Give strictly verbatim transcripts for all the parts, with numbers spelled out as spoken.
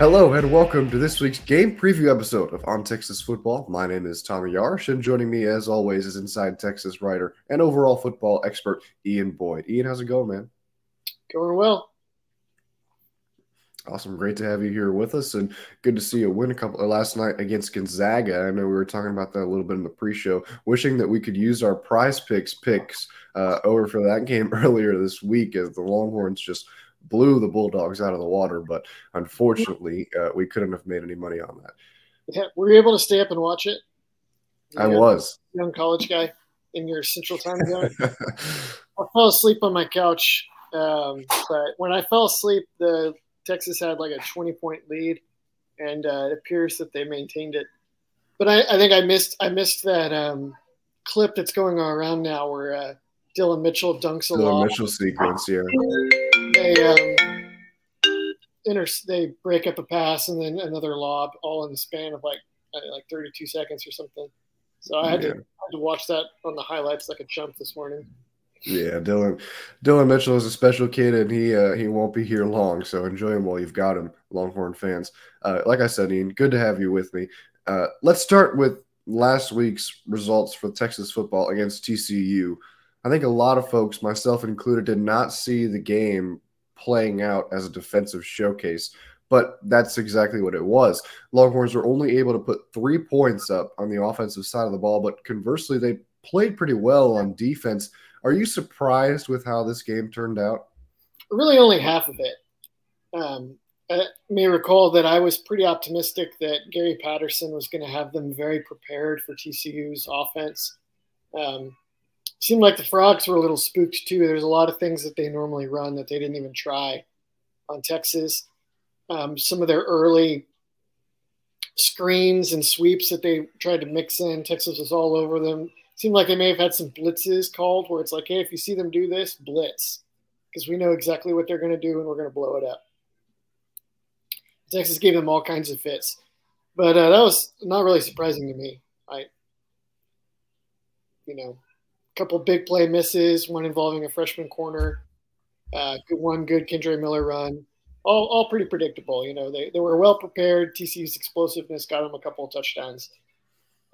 Hello and welcome to this week's game preview episode of On Texas Football. My name is Tommy Yarsh, and joining me as always is Inside Texas writer and overall football expert Ian Boyd. Ian, how's it going, man? Going well. Awesome. Great to have you here with us, and good to see you win a couple last night against Gonzaga. I know we were talking about that a little bit in the pre-show, wishing that we could use our Prize Picks picks uh, over for that game earlier this week, as the Longhorns just blew the Bulldogs out of the water. But unfortunately, uh, we couldn't have made any money on that. Yeah, were you able to stay up and watch it? You I young, was. Young college guy in your central time zone. I fell asleep on my couch, um, but when I fell asleep, the Texas had like a twenty-point lead, and uh, it appears that they maintained it. But I, I think I missed I missed that um, clip that's going around now where uh, Dylan Mitchell dunks a lot. Dylan Mitchell sequence, yeah. They um, inter- they break up a pass and then another lob, all in the span of like like thirty-two seconds or something. So I had, yeah. to, I had to watch that on the highlights like a chump this morning. Yeah, Dylan Dylan Mitchell is a special kid, and he uh, he won't be here long, so enjoy him while you've got him, Longhorn fans. Uh, like I said, Ian, good to have you with me. Uh, let's start with last week's results for Texas football against T C U. I think a lot of folks, myself included, did not see the game playing out as a defensive showcase, but that's exactly what it was. Longhorns were only able to put three points up on the offensive side of the ball, but conversely, they played pretty well on defense. Are you surprised with how this game turned out? Really only half of it. Um, I may recall that I was pretty optimistic that Gary Patterson was going to have them very prepared for T C U's offense. Um, seemed like the Frogs were a little spooked, too. There's a lot of things that they normally run that they didn't even try on Texas. Um, some of their early screens and sweeps that they tried to mix in, Texas was all over them. Seemed like they may have had some blitzes called where it's like, hey, if you see them do this, blitz, because we know exactly what they're going to do and we're going to blow it up. Texas gave them all kinds of fits. But uh, that was not really surprising to me. I, you know, a couple big play misses, one involving a freshman corner, uh, one good Kendra Miller run, all all pretty predictable. You know, they, they were well prepared. T C U's explosiveness got them a couple of touchdowns.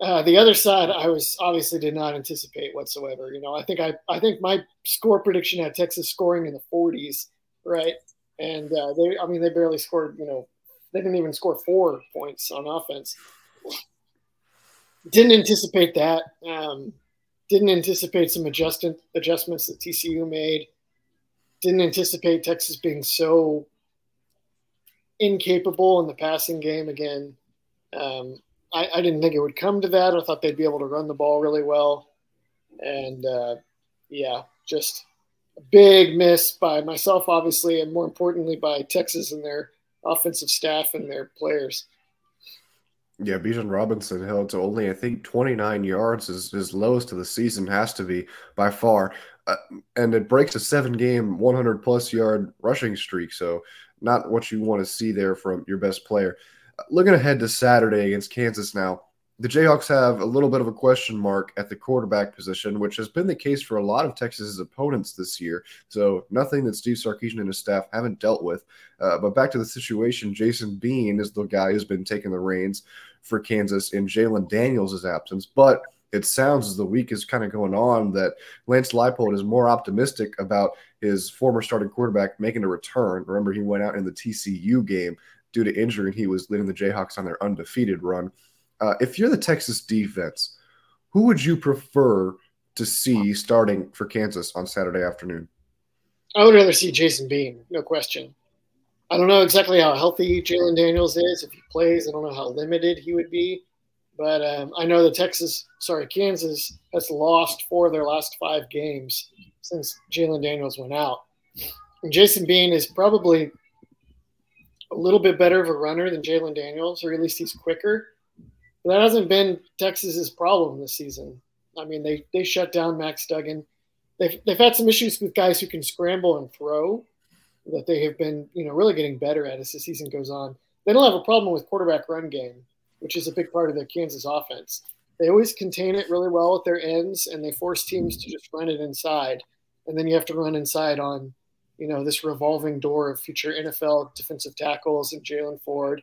Uh, the other side, I was obviously did not anticipate whatsoever. You know, I think I, I think my score prediction had Texas scoring in the forties, right? And uh, they, I mean, they barely scored. You know, they didn't even score four points on offense. Didn't anticipate that. Um, didn't anticipate some adjustment adjustments that T C U made. Didn't anticipate Texas being so incapable in the passing game again. Um, I, I didn't think it would come to that. I thought they'd be able to run the ball really well. And, uh, yeah, just a big miss by myself, obviously, and more importantly by Texas and their offensive staff and their players. Yeah, Bijan Robinson held to only, I think, twenty-nine yards, is his lowest of the season, has to be by far. Uh, and it breaks a seven-game, one hundred plus yard rushing streak, so not what you want to see there from your best player. Looking ahead to Saturday against Kansas now, the Jayhawks have a little bit of a question mark at the quarterback position, which has been the case for a lot of Texas's opponents this year. So nothing that Steve Sarkeesian and his staff haven't dealt with. Uh, but back to the situation, Jason Bean is the guy who's been taking the reins for Kansas in Jalen Daniels' absence. But it sounds as the week is kind of going on that Lance Leipold is more optimistic about his former starting quarterback making a return. Remember, he went out in the T C U game due to injury, and he was leading the Jayhawks on their undefeated run. Uh, if you're the Texas defense, who would you prefer to see starting for Kansas on Saturday afternoon? I would rather see Jason Bean, no question. I don't know exactly how healthy Jalen Daniels is. If he plays, I don't know how limited he would be. But um, I know the Texas, sorry, Kansas has lost four of their last five games since Jalen Daniels went out. And Jason Bean is probably – a little bit better of a runner than Jalen Daniels, or at least he's quicker. But that hasn't been Texas's problem this season. I mean, they they shut down Max Duggan. They've, they've had some issues with guys who can scramble and throw that they have been, you know, really getting better at as the season goes on. They don't have a problem with quarterback run game, which is a big part of their Kansas offense. They always contain it really well at their ends, and they force teams to just run it inside. And then you have to run inside on you know, this revolving door of future N F L defensive tackles and Jaylen Ford.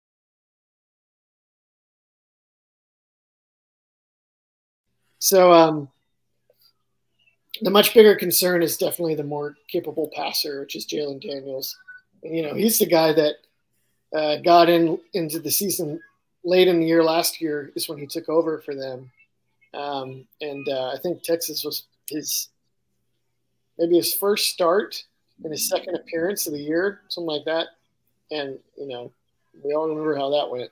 So um, the much bigger concern is definitely the more capable passer, which is Jalen Daniels. And, you know, he's the guy that uh, got in into the season late in the year last year is when he took over for them. Um, and uh, I think Texas was his maybe his first start and his second appearance of the year, something like that. And you know, we all remember how that went.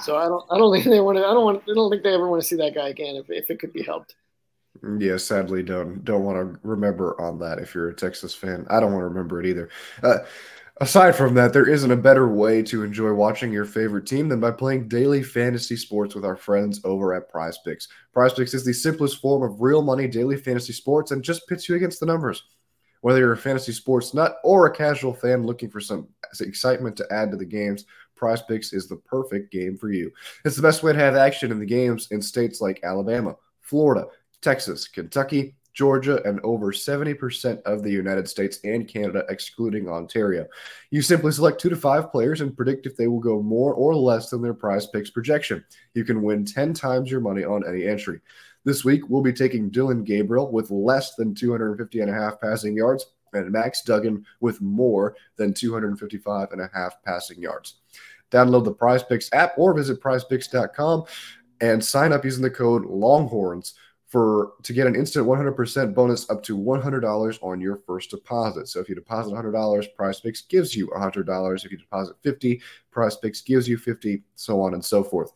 So I don't, I don't think they want to. I don't want. I don't think they ever want to see that guy again if, if it could be helped. Yeah, sadly, don't don't want to remember on that. If you're a Texas fan, I don't want to remember it either. Uh, Aside from that, there isn't a better way to enjoy watching your favorite team than by playing daily fantasy sports with our friends over at Prize Picks. Prize Picks is the simplest form of real money daily fantasy sports and just pits you against the numbers. Whether you're a fantasy sports nut or a casual fan looking for some excitement to add to the games, Prize Picks is the perfect game for you. It's the best way to have action in the games in states like Alabama, Florida, Texas, Kentucky, Georgia, and over seventy percent of the United States and Canada, excluding Ontario. You simply select two to five players and predict if they will go more or less than their Prize Picks projection. You can win ten times your money on any entry. This week, we'll be taking Dylan Gabriel with less than two hundred fifty and a half passing yards and Max Duggan with more than two hundred fifty-five and a half passing yards. Download the Prize Picks app or visit prize picks dot com and sign up using the code LONGHORNS for to get an instant one hundred percent bonus up to one hundred dollars on your first deposit. So if you deposit one hundred dollars, Prize Picks gives you one hundred dollars. If you deposit fifty dollars, Prize Picks gives you fifty dollars, so on and so forth.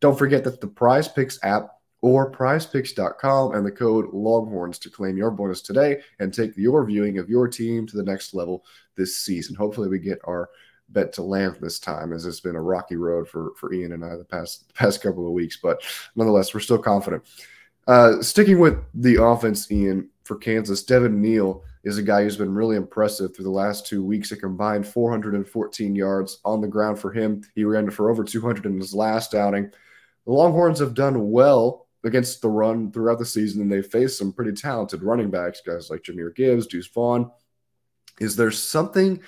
Don't forget that the Prize Picks app or prize picks dot com and the code LONGHORNS to claim your bonus today and take your viewing of your team to the next level this season. Hopefully we get our bet to land this time, as it's been a rocky road for, for Ian and I the past, the past couple of weeks. But nonetheless, we're still confident. Uh, sticking with the offense, Ian, for Kansas, Devin Neal is a guy who's been really impressive through the last two weeks. A combined four hundred fourteen yards on the ground for him. He ran for over two hundred in his last outing. The Longhorns have done well against the run throughout the season, and they faced some pretty talented running backs, guys like Jameer Gibbs, Deuce Vaughn. Is there something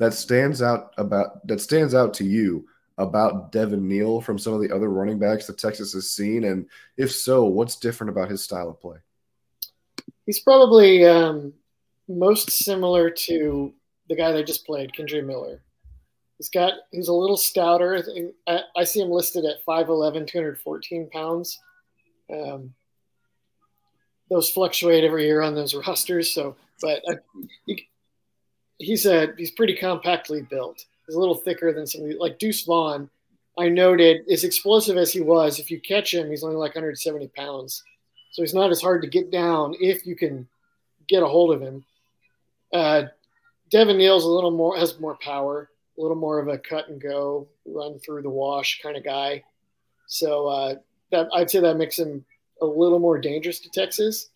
that stands out about that stands out to you about Devin Neal from some of the other running backs that Texas has seen? And if so, what's different about his style of play? He's probably um, most similar to the guy they just played, Kendra Miller. He's got, he's a little stouter. I, I see him listed at five eleven, two hundred fourteen pounds. Um, those fluctuate every year on those rosters. So, but I, he, he's a, he's pretty compactly built. Is a little thicker than somebody like Deuce Vaughn. I noted, as explosive as he was, if you catch him, he's only like one hundred seventy pounds. So he's not as hard to get down if you can get a hold of him. Uh, Devin Neal's a little more, has more power, a little more of a cut and go, run through the wash kind of guy. So uh, that I'd say that makes him a little more dangerous to Texas,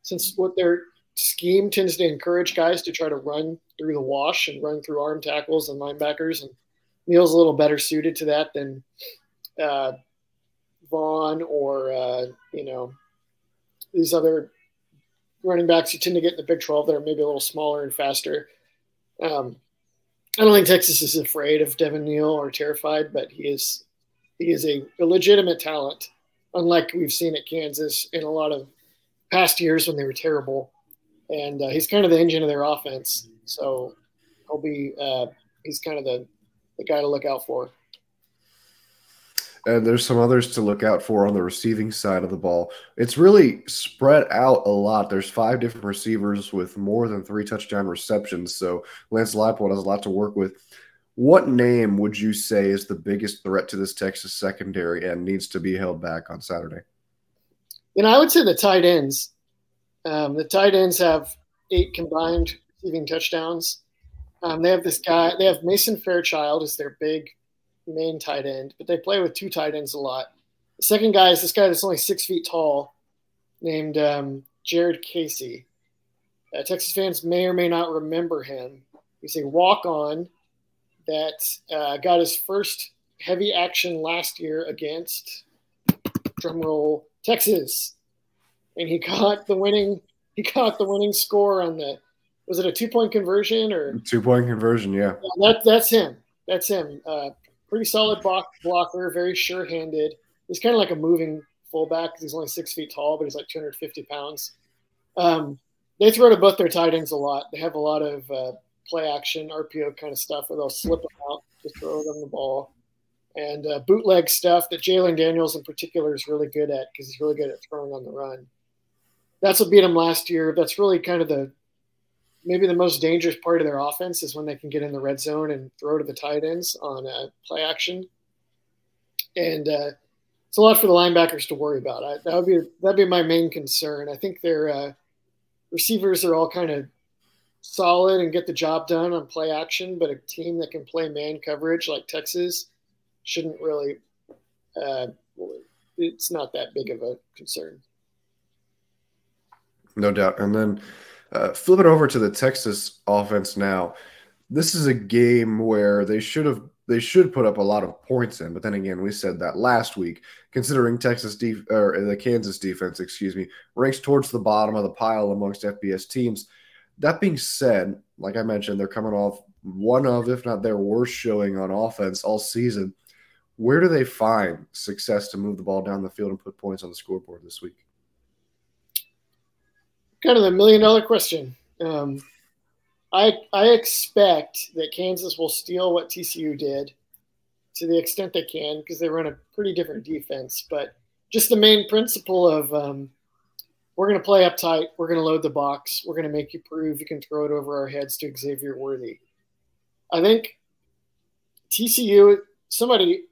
since what they're scheme tends to encourage guys to try to run through the wash and run through arm tackles and linebackers. And Neal's a little better suited to that than uh, Vaughn or, uh, you know, these other running backs you tend to get in the Big Twelve that are maybe a little smaller and faster. Um, I don't think Texas is afraid of Devin Neal or terrified, but he is, he is a, a legitimate talent, unlike we've seen at Kansas in a lot of past years when they were terrible. And uh, he's kind of the engine of their offense, so he'll be uh, he's kind of the, the guy to look out for. And there's some others to look out for on the receiving side of the ball. It's really spread out a lot. There's five different receivers with more than three touchdown receptions, so Lance Leipold has a lot to work with. What name would you say is the biggest threat to this Texas secondary and needs to be held back on Saturday? You know, I would say the tight ends. Um, the tight ends have eight combined receiving touchdowns. Um, they have this guy. They have Mason Fairchild as their big main tight end, but they play with two tight ends a lot. The second guy is this guy that's only six feet tall named um, Jared Casey. Uh, Texas fans may or may not remember him. He's a walk-on that uh, got his first heavy action last year against, drumroll, Texas. And he caught the winning he caught the winning score on the – was it a two-point conversion or – Two-point conversion, yeah. yeah that, that's him. That's him. Uh, pretty solid block, blocker, very sure-handed. He's kind of like a moving fullback because he's only six feet tall, but he's like two hundred fifty pounds. Um, they throw to both their tight ends a lot. They have a lot of uh, play action, R P O kind of stuff where they'll slip them out to throw them the ball. And uh, bootleg stuff that Jalen Daniels in particular is really good at because he's really good at throwing on the run. That's what beat them last year. That's really kind of the maybe the most dangerous part of their offense is when they can get in the red zone and throw to the tight ends on uh, play action. And uh, it's a lot for the linebackers to worry about. I, that would be that'd be my main concern. I think their uh, receivers are all kind of solid and get the job done on play action, but a team that can play man coverage like Texas shouldn't really uh, – it's not that big of a concern. No doubt. And then uh, flip it over to the Texas offense now. This is a game where they should have they should put up a lot of points in, but then again, we said that last week, considering Texas def- or the Kansas defense, excuse me, ranks towards the bottom of the pile amongst F B S teams. That being said, like I mentioned, they're coming off one of, if not their worst showing on offense all season. Where do they find success to move the ball down the field and put points on the scoreboard this week? Kind of the million-dollar question. Um, I I expect that Kansas will steal what T C U did to the extent they can because they run a pretty different defense. But just the main principle of um, we're going to play up tight, we're going to load the box, we're going to make you prove you can throw it over our heads to Xavier Worthy. I think T C U, somebody,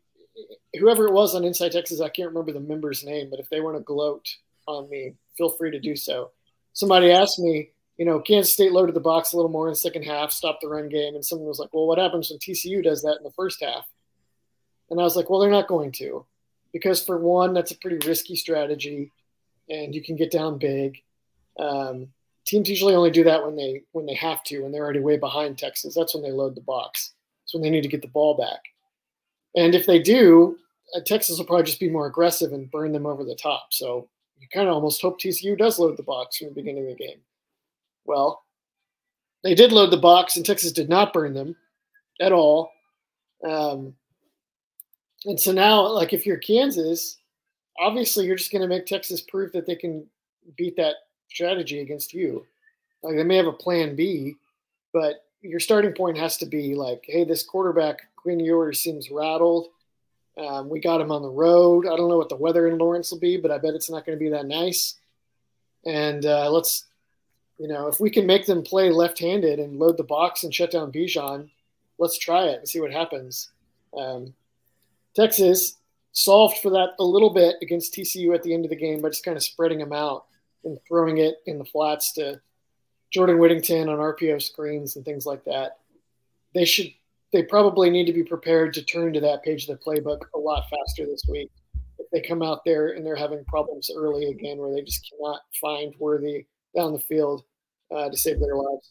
whoever it was on Inside Texas, I can't remember the member's name, but if they want to gloat on me, feel free to do so. Somebody asked me, you know, Kansas State loaded the box a little more in the second half, stopped the run game, and someone was like, well, what happens when T C U does that in the first half? And I was like, well, they're not going to because, for one, that's a pretty risky strategy, and you can get down big. Um, teams usually only do that when they when they have to, when they're already way behind Texas. That's when they load the box. That's when they need to get the ball back. And if they do, Texas will probably just be more aggressive and burn them over the top. So you kind of almost hope T C U does load the box from the beginning of the game. Well, they did load the box, and Texas did not burn them at all. Um, and so now, like, if you're Kansas, obviously you're just going to make Texas prove that they can beat that strategy against you. Like, they may have a plan B, but your starting point has to be like, hey, this quarterback, Quinn Ewers, seems rattled. Um, we got him on the road. I don't know what the weather in Lawrence will be, but I bet it's not going to be that nice. And uh, let's, you know, if we can make them play left-handed and load the box and shut down Bijan, let's try it and see what happens. Um, Texas solved for that a little bit against T C U at the end of the game by just kind of spreading them out and throwing it in the flats to Jordan Whittington on R P O screens and things like that. They should. They probably need to be prepared to turn to that page of the playbook a lot faster this week. If they come out there and they're having problems early again where they just cannot find Worthy down the field uh, to save their lives.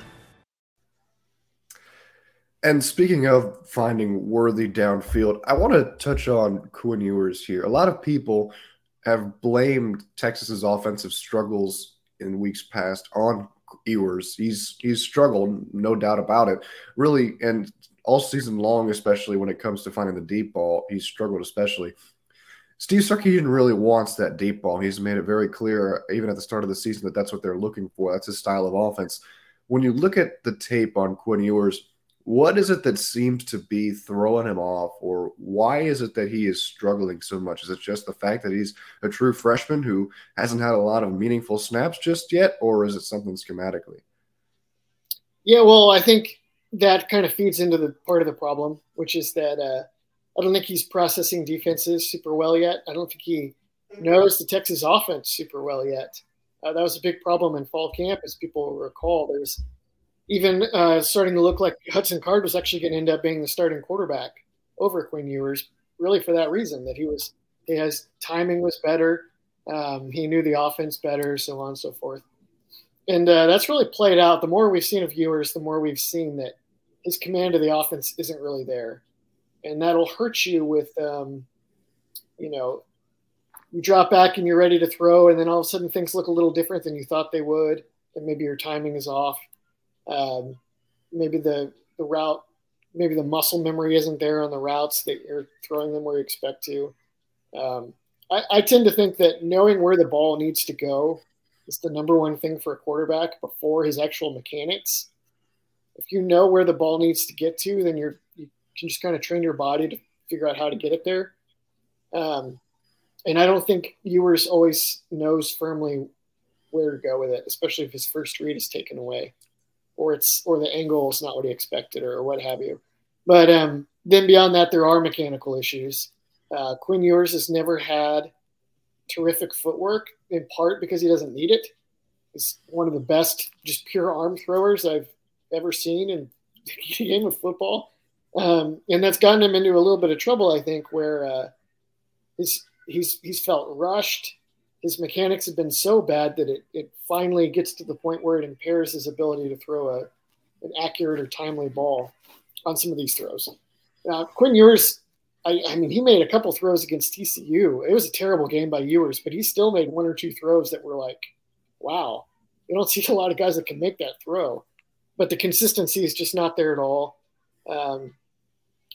And speaking of finding Worthy downfield, I want to touch on Quinn Ewers here. A lot of people have blamed Texas's offensive struggles in weeks past on Ewers. He's he's struggled, no doubt about it, really, and all season long, especially when it comes to finding the deep ball, he's struggled especially. Steve Sarkeesian really wants that deep ball. He's made it very clear, even at the start of the season, that that's what they're looking for. That's his style of offense. When you look at the tape on Quinn Ewers, What is it that seems to be throwing him off, or why is it that he is struggling so much? Is it just the fact that he's a true freshman who hasn't had a lot of meaningful snaps just yet, or is it something schematically? Yeah, well, I think that kind of feeds into the part of the problem, which is that uh, I don't think he's processing defenses super well yet. I don't think he knows the Texas offense super well yet. Uh, that was a big problem in fall camp, as people recall. There's even uh, starting to look like Hudson Card was actually going to end up being the starting quarterback over Quinn Ewers, really for that reason, that he was his timing was better. Um, he knew the offense better, so on and so forth. And uh, that's really played out. The more we've seen of Ewers, the more we've seen that his command of the offense isn't really there. And that'll hurt you with, um, you know, you drop back and you're ready to throw, and then all of a sudden things look a little different than you thought they would, and maybe your timing is off. Um, maybe the, the route, maybe the muscle memory isn't there on the routes that you're throwing them where you expect to. Um, I, I tend to think that knowing where the ball needs to go is the number one thing for a quarterback before his actual mechanics. If you know where the ball needs to get to, then you're, you can just kind of train your body to figure out how to get it there. Um, and I don't think Ewers always knows firmly where to go with it, especially if his first read is taken away. Or it's or the angle is not what he expected, or, or what have you. But um, then beyond that, there are mechanical issues. Uh, Quinn Ewers has never had terrific footwork, in part because he doesn't need it. He's one of the best just pure arm throwers I've ever seen in the game of football. Um, and that's gotten him into a little bit of trouble, I think, where uh, he's, he's, he's felt rushed. His mechanics have been so bad that it, it finally gets to the point where it impairs his ability to throw a, an accurate or timely ball on some of these throws. Now, Quinn Ewers, I, I mean, he made a couple throws against T C U. It was a terrible game by Ewers, but he still made one or two throws that were like, wow, you don't see a lot of guys that can make that throw. But the consistency is just not there at all. Um,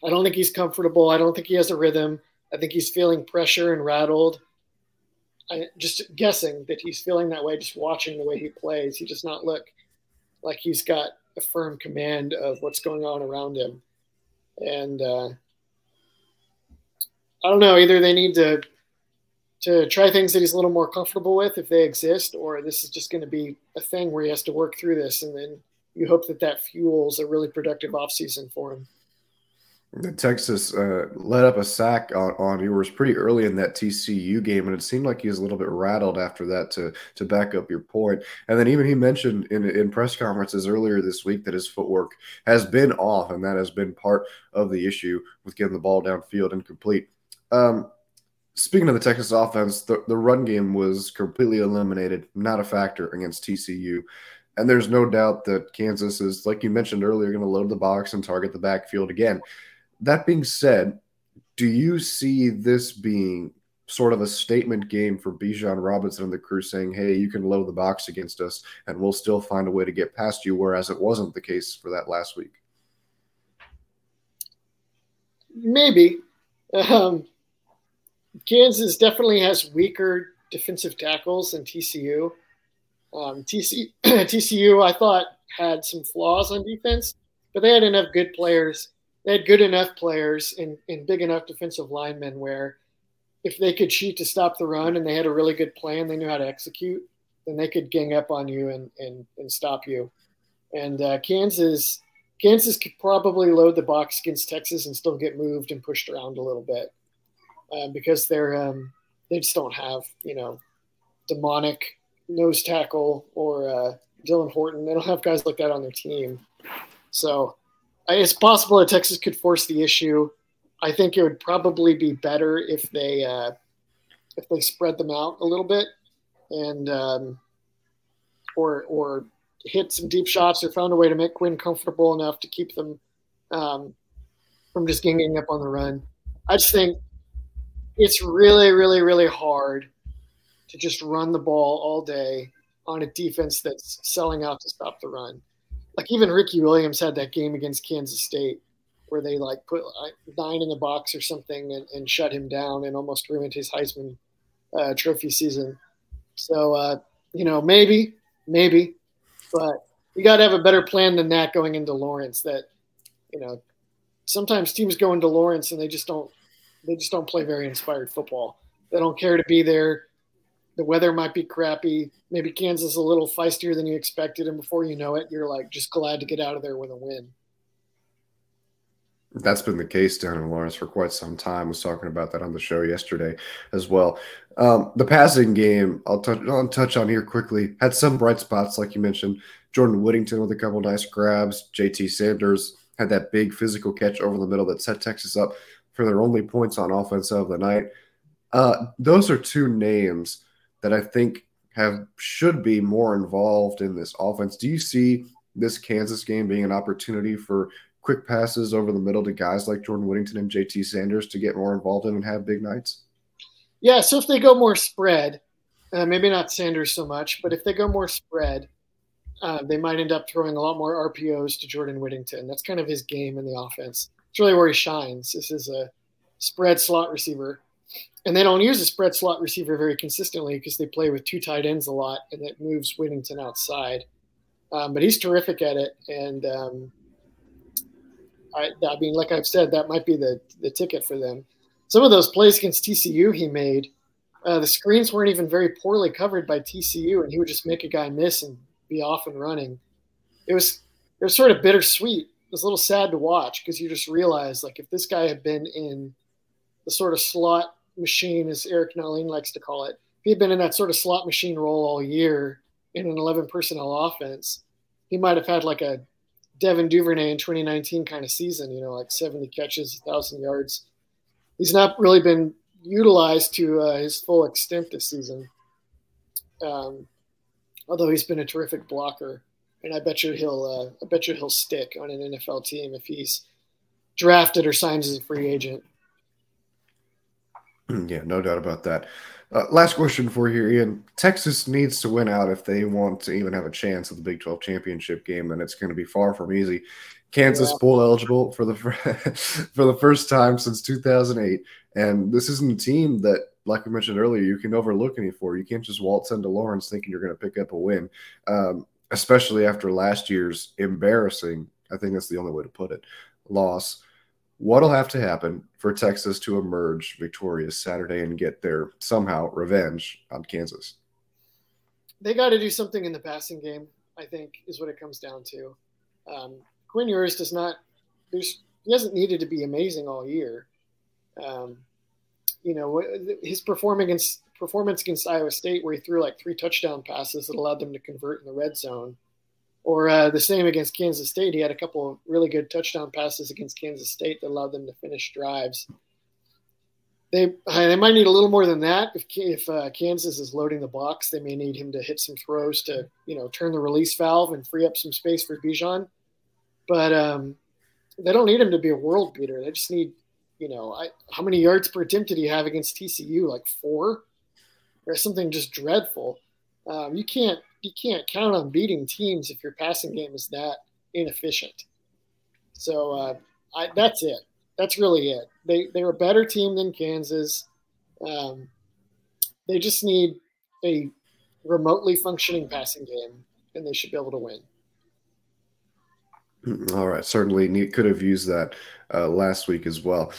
I don't think he's comfortable. I don't think he has a rhythm. I think he's feeling pressure and rattled. I, just guessing that he's feeling that way, just watching the way he plays. He does not look like he's got a firm command of what's going on around him. And uh, I don't know, either they need to to try things that he's a little more comfortable with if they exist, or this is just going to be a thing where he has to work through this. And then you hope that that fuels a really productive offseason for him. Texas uh, let up a sack on, on Ewers pretty early in that T C U game, and it seemed like he was a little bit rattled after that, to to back up your point. And then even he mentioned in, in press conferences earlier this week that his footwork has been off, and that has been part of the issue with getting the ball downfield incomplete. Um, speaking of the Texas offense, the, the run game was completely eliminated, not a factor against T C U. And there's no doubt that Kansas is, like you mentioned earlier, going to load the box and target the backfield again. That being said, do you see this being sort of a statement game for Bijan Robinson and the crew saying, hey, you can load the box against us and we'll still find a way to get past you, whereas it wasn't the case for that last week? Maybe. Um, Kansas definitely has weaker defensive tackles than T C U. Um, T C, T C U, I thought, had some flaws on defense, but they had enough good players. They had good enough players and, and big enough defensive linemen where if they could cheat to stop the run and they had a really good plan, they knew how to execute, then they could gang up on you and and, and stop you. And uh, Kansas Kansas could probably load the box against Texas and still get moved and pushed around a little bit uh, because they're um, they just don't have, you know, demonic nose tackle or uh, Dylan Horton. They don't have guys like that on their team. So it's possible that Texas could force the issue. I think it would probably be better if they uh, if they spread them out a little bit, and um, or or hit some deep shots or found a way to make Quinn comfortable enough to keep them um, from just ganging up on the run. I just think it's really, really, really hard to just run the ball all day on a defense that's selling out to stop the run. Like even Ricky Williams had that game against Kansas State where they like put nine in the box or something and, and shut him down and almost ruined his Heisman uh, Trophy season. So, uh, you know, maybe, maybe, but you got to have a better plan than that going into Lawrence, that you know, sometimes teams go into Lawrence and they just don't they just don't play very inspired football. They don't care to be there. The weather might be crappy. Maybe Kansas is a little feistier than you expected, and before you know it, you're like just glad to get out of there with a win. That's been the case down in Lawrence for quite some time. I was talking about that on the show yesterday as well. Um, the passing game, I'll touch, I'll touch on here quickly, had some bright spots, like you mentioned. Jordan Whittington with a couple nice grabs. J T Sanders had that big physical catch over the middle that set Texas up for their only points on offense of the night. Uh, those are two names that I think have should be more involved in this offense. Do you see this Kansas game being an opportunity for quick passes over the middle to guys like Jordan Whittington and J T Sanders to get more involved in and have big nights? Yeah, so if they go more spread, uh, maybe not Sanders so much, but if they go more spread, uh, they might end up throwing a lot more R P Os to Jordan Whittington. That's kind of his game in the offense. It's really where he shines. This is a spread slot receiver. And they don't use a spread slot receiver very consistently because they play with two tight ends a lot, and that moves Whittington outside. Um, but he's terrific at it, and um, – I, I mean, like I've said, that might be the, the ticket for them. Some of those plays against T C U he made, uh, the screens weren't even very poorly covered by T C U, and he would just make a guy miss and be off and running. It was it was sort of bittersweet. It was a little sad to watch because you just realize, like, if this guy had been in the sort of slot machine, as Eric Nalin likes to call it, if he had been in that sort of slot machine role all year in an eleven personnel offense, he might have had like a Devin Duvernay in twenty nineteen kind of season, you know, like seventy catches, one thousand yards. He's not really been utilized to uh, his full extent this season, um, although he's been a terrific blocker, and I bet you he'll, uh, I bet you he'll stick on an N F L team if he's drafted or signs as a free agent. Yeah, no doubt about that. Uh, last question for you, Ian. Texas needs to win out if they want to even have a chance at the Big twelve championship game, and it's going to be far from easy. Kansas yeah. bowl eligible for the for the first time since two thousand eight, and this isn't a team that, like we mentioned earlier, you can overlook any for. You can't just waltz into Lawrence thinking you're going to pick up a win, um, especially after last year's embarrassing, I think that's the only way to put it, loss. What'll have to happen for Texas to emerge victorious Saturday and get their somehow revenge on Kansas? They got to do something in the passing game, I think, is what it comes down to. Um, Quinn Ewers does not – he hasn't needed to be amazing all year. Um, you know, his performance, performance against Iowa State where he threw like three touchdown passes that allowed them to convert in the red zone, or uh, the same against Kansas State. He had a couple of really good touchdown passes against Kansas State that allowed them to finish drives. They they might need a little more than that. If if uh, Kansas is loading the box, they may need him to hit some throws to, you know, turn the release valve and free up some space for Bijan. But um, they don't need him to be a world beater. They just need, you know, I, how many yards per attempt did he have against T C U? Like four? Or something just dreadful. Um, you can't. You can't count on beating teams if your passing game is that inefficient. So uh, I, that's it. That's really it. They, they're a better team than Kansas. Um, they just need a remotely functioning passing game, and they should be able to win. All right. Certainly could have used that uh, last week as well.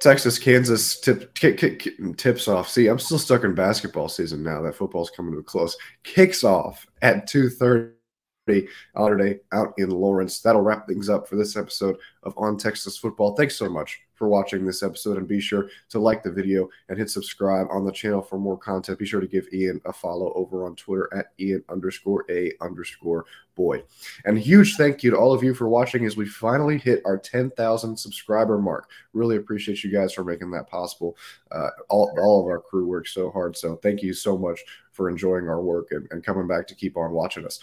Texas, Kansas tip, kick, kick, tips off. See, I'm still stuck in basketball season now. That football's coming to a close. Kicks off at two thirty Saturday out in Lawrence. That'll wrap things up for this episode of On Texas Football. Thanks so much for watching this episode, and be sure to like the video and hit subscribe on the channel for more content. Be sure to give Ian a follow over on Twitter at Ian underscore A underscore Boyd. And huge thank you to all of you for watching as we finally hit our ten thousand subscriber mark. Really appreciate you guys for making that possible. Uh, all, all of our crew worked so hard, so thank you so much for enjoying our work and, and coming back to keep on watching us.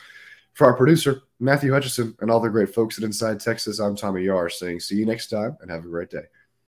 For our producer, Matthew Hutchison, and all the great folks at Inside Texas, I'm Tommy Yarsh saying see you next time and have a great day.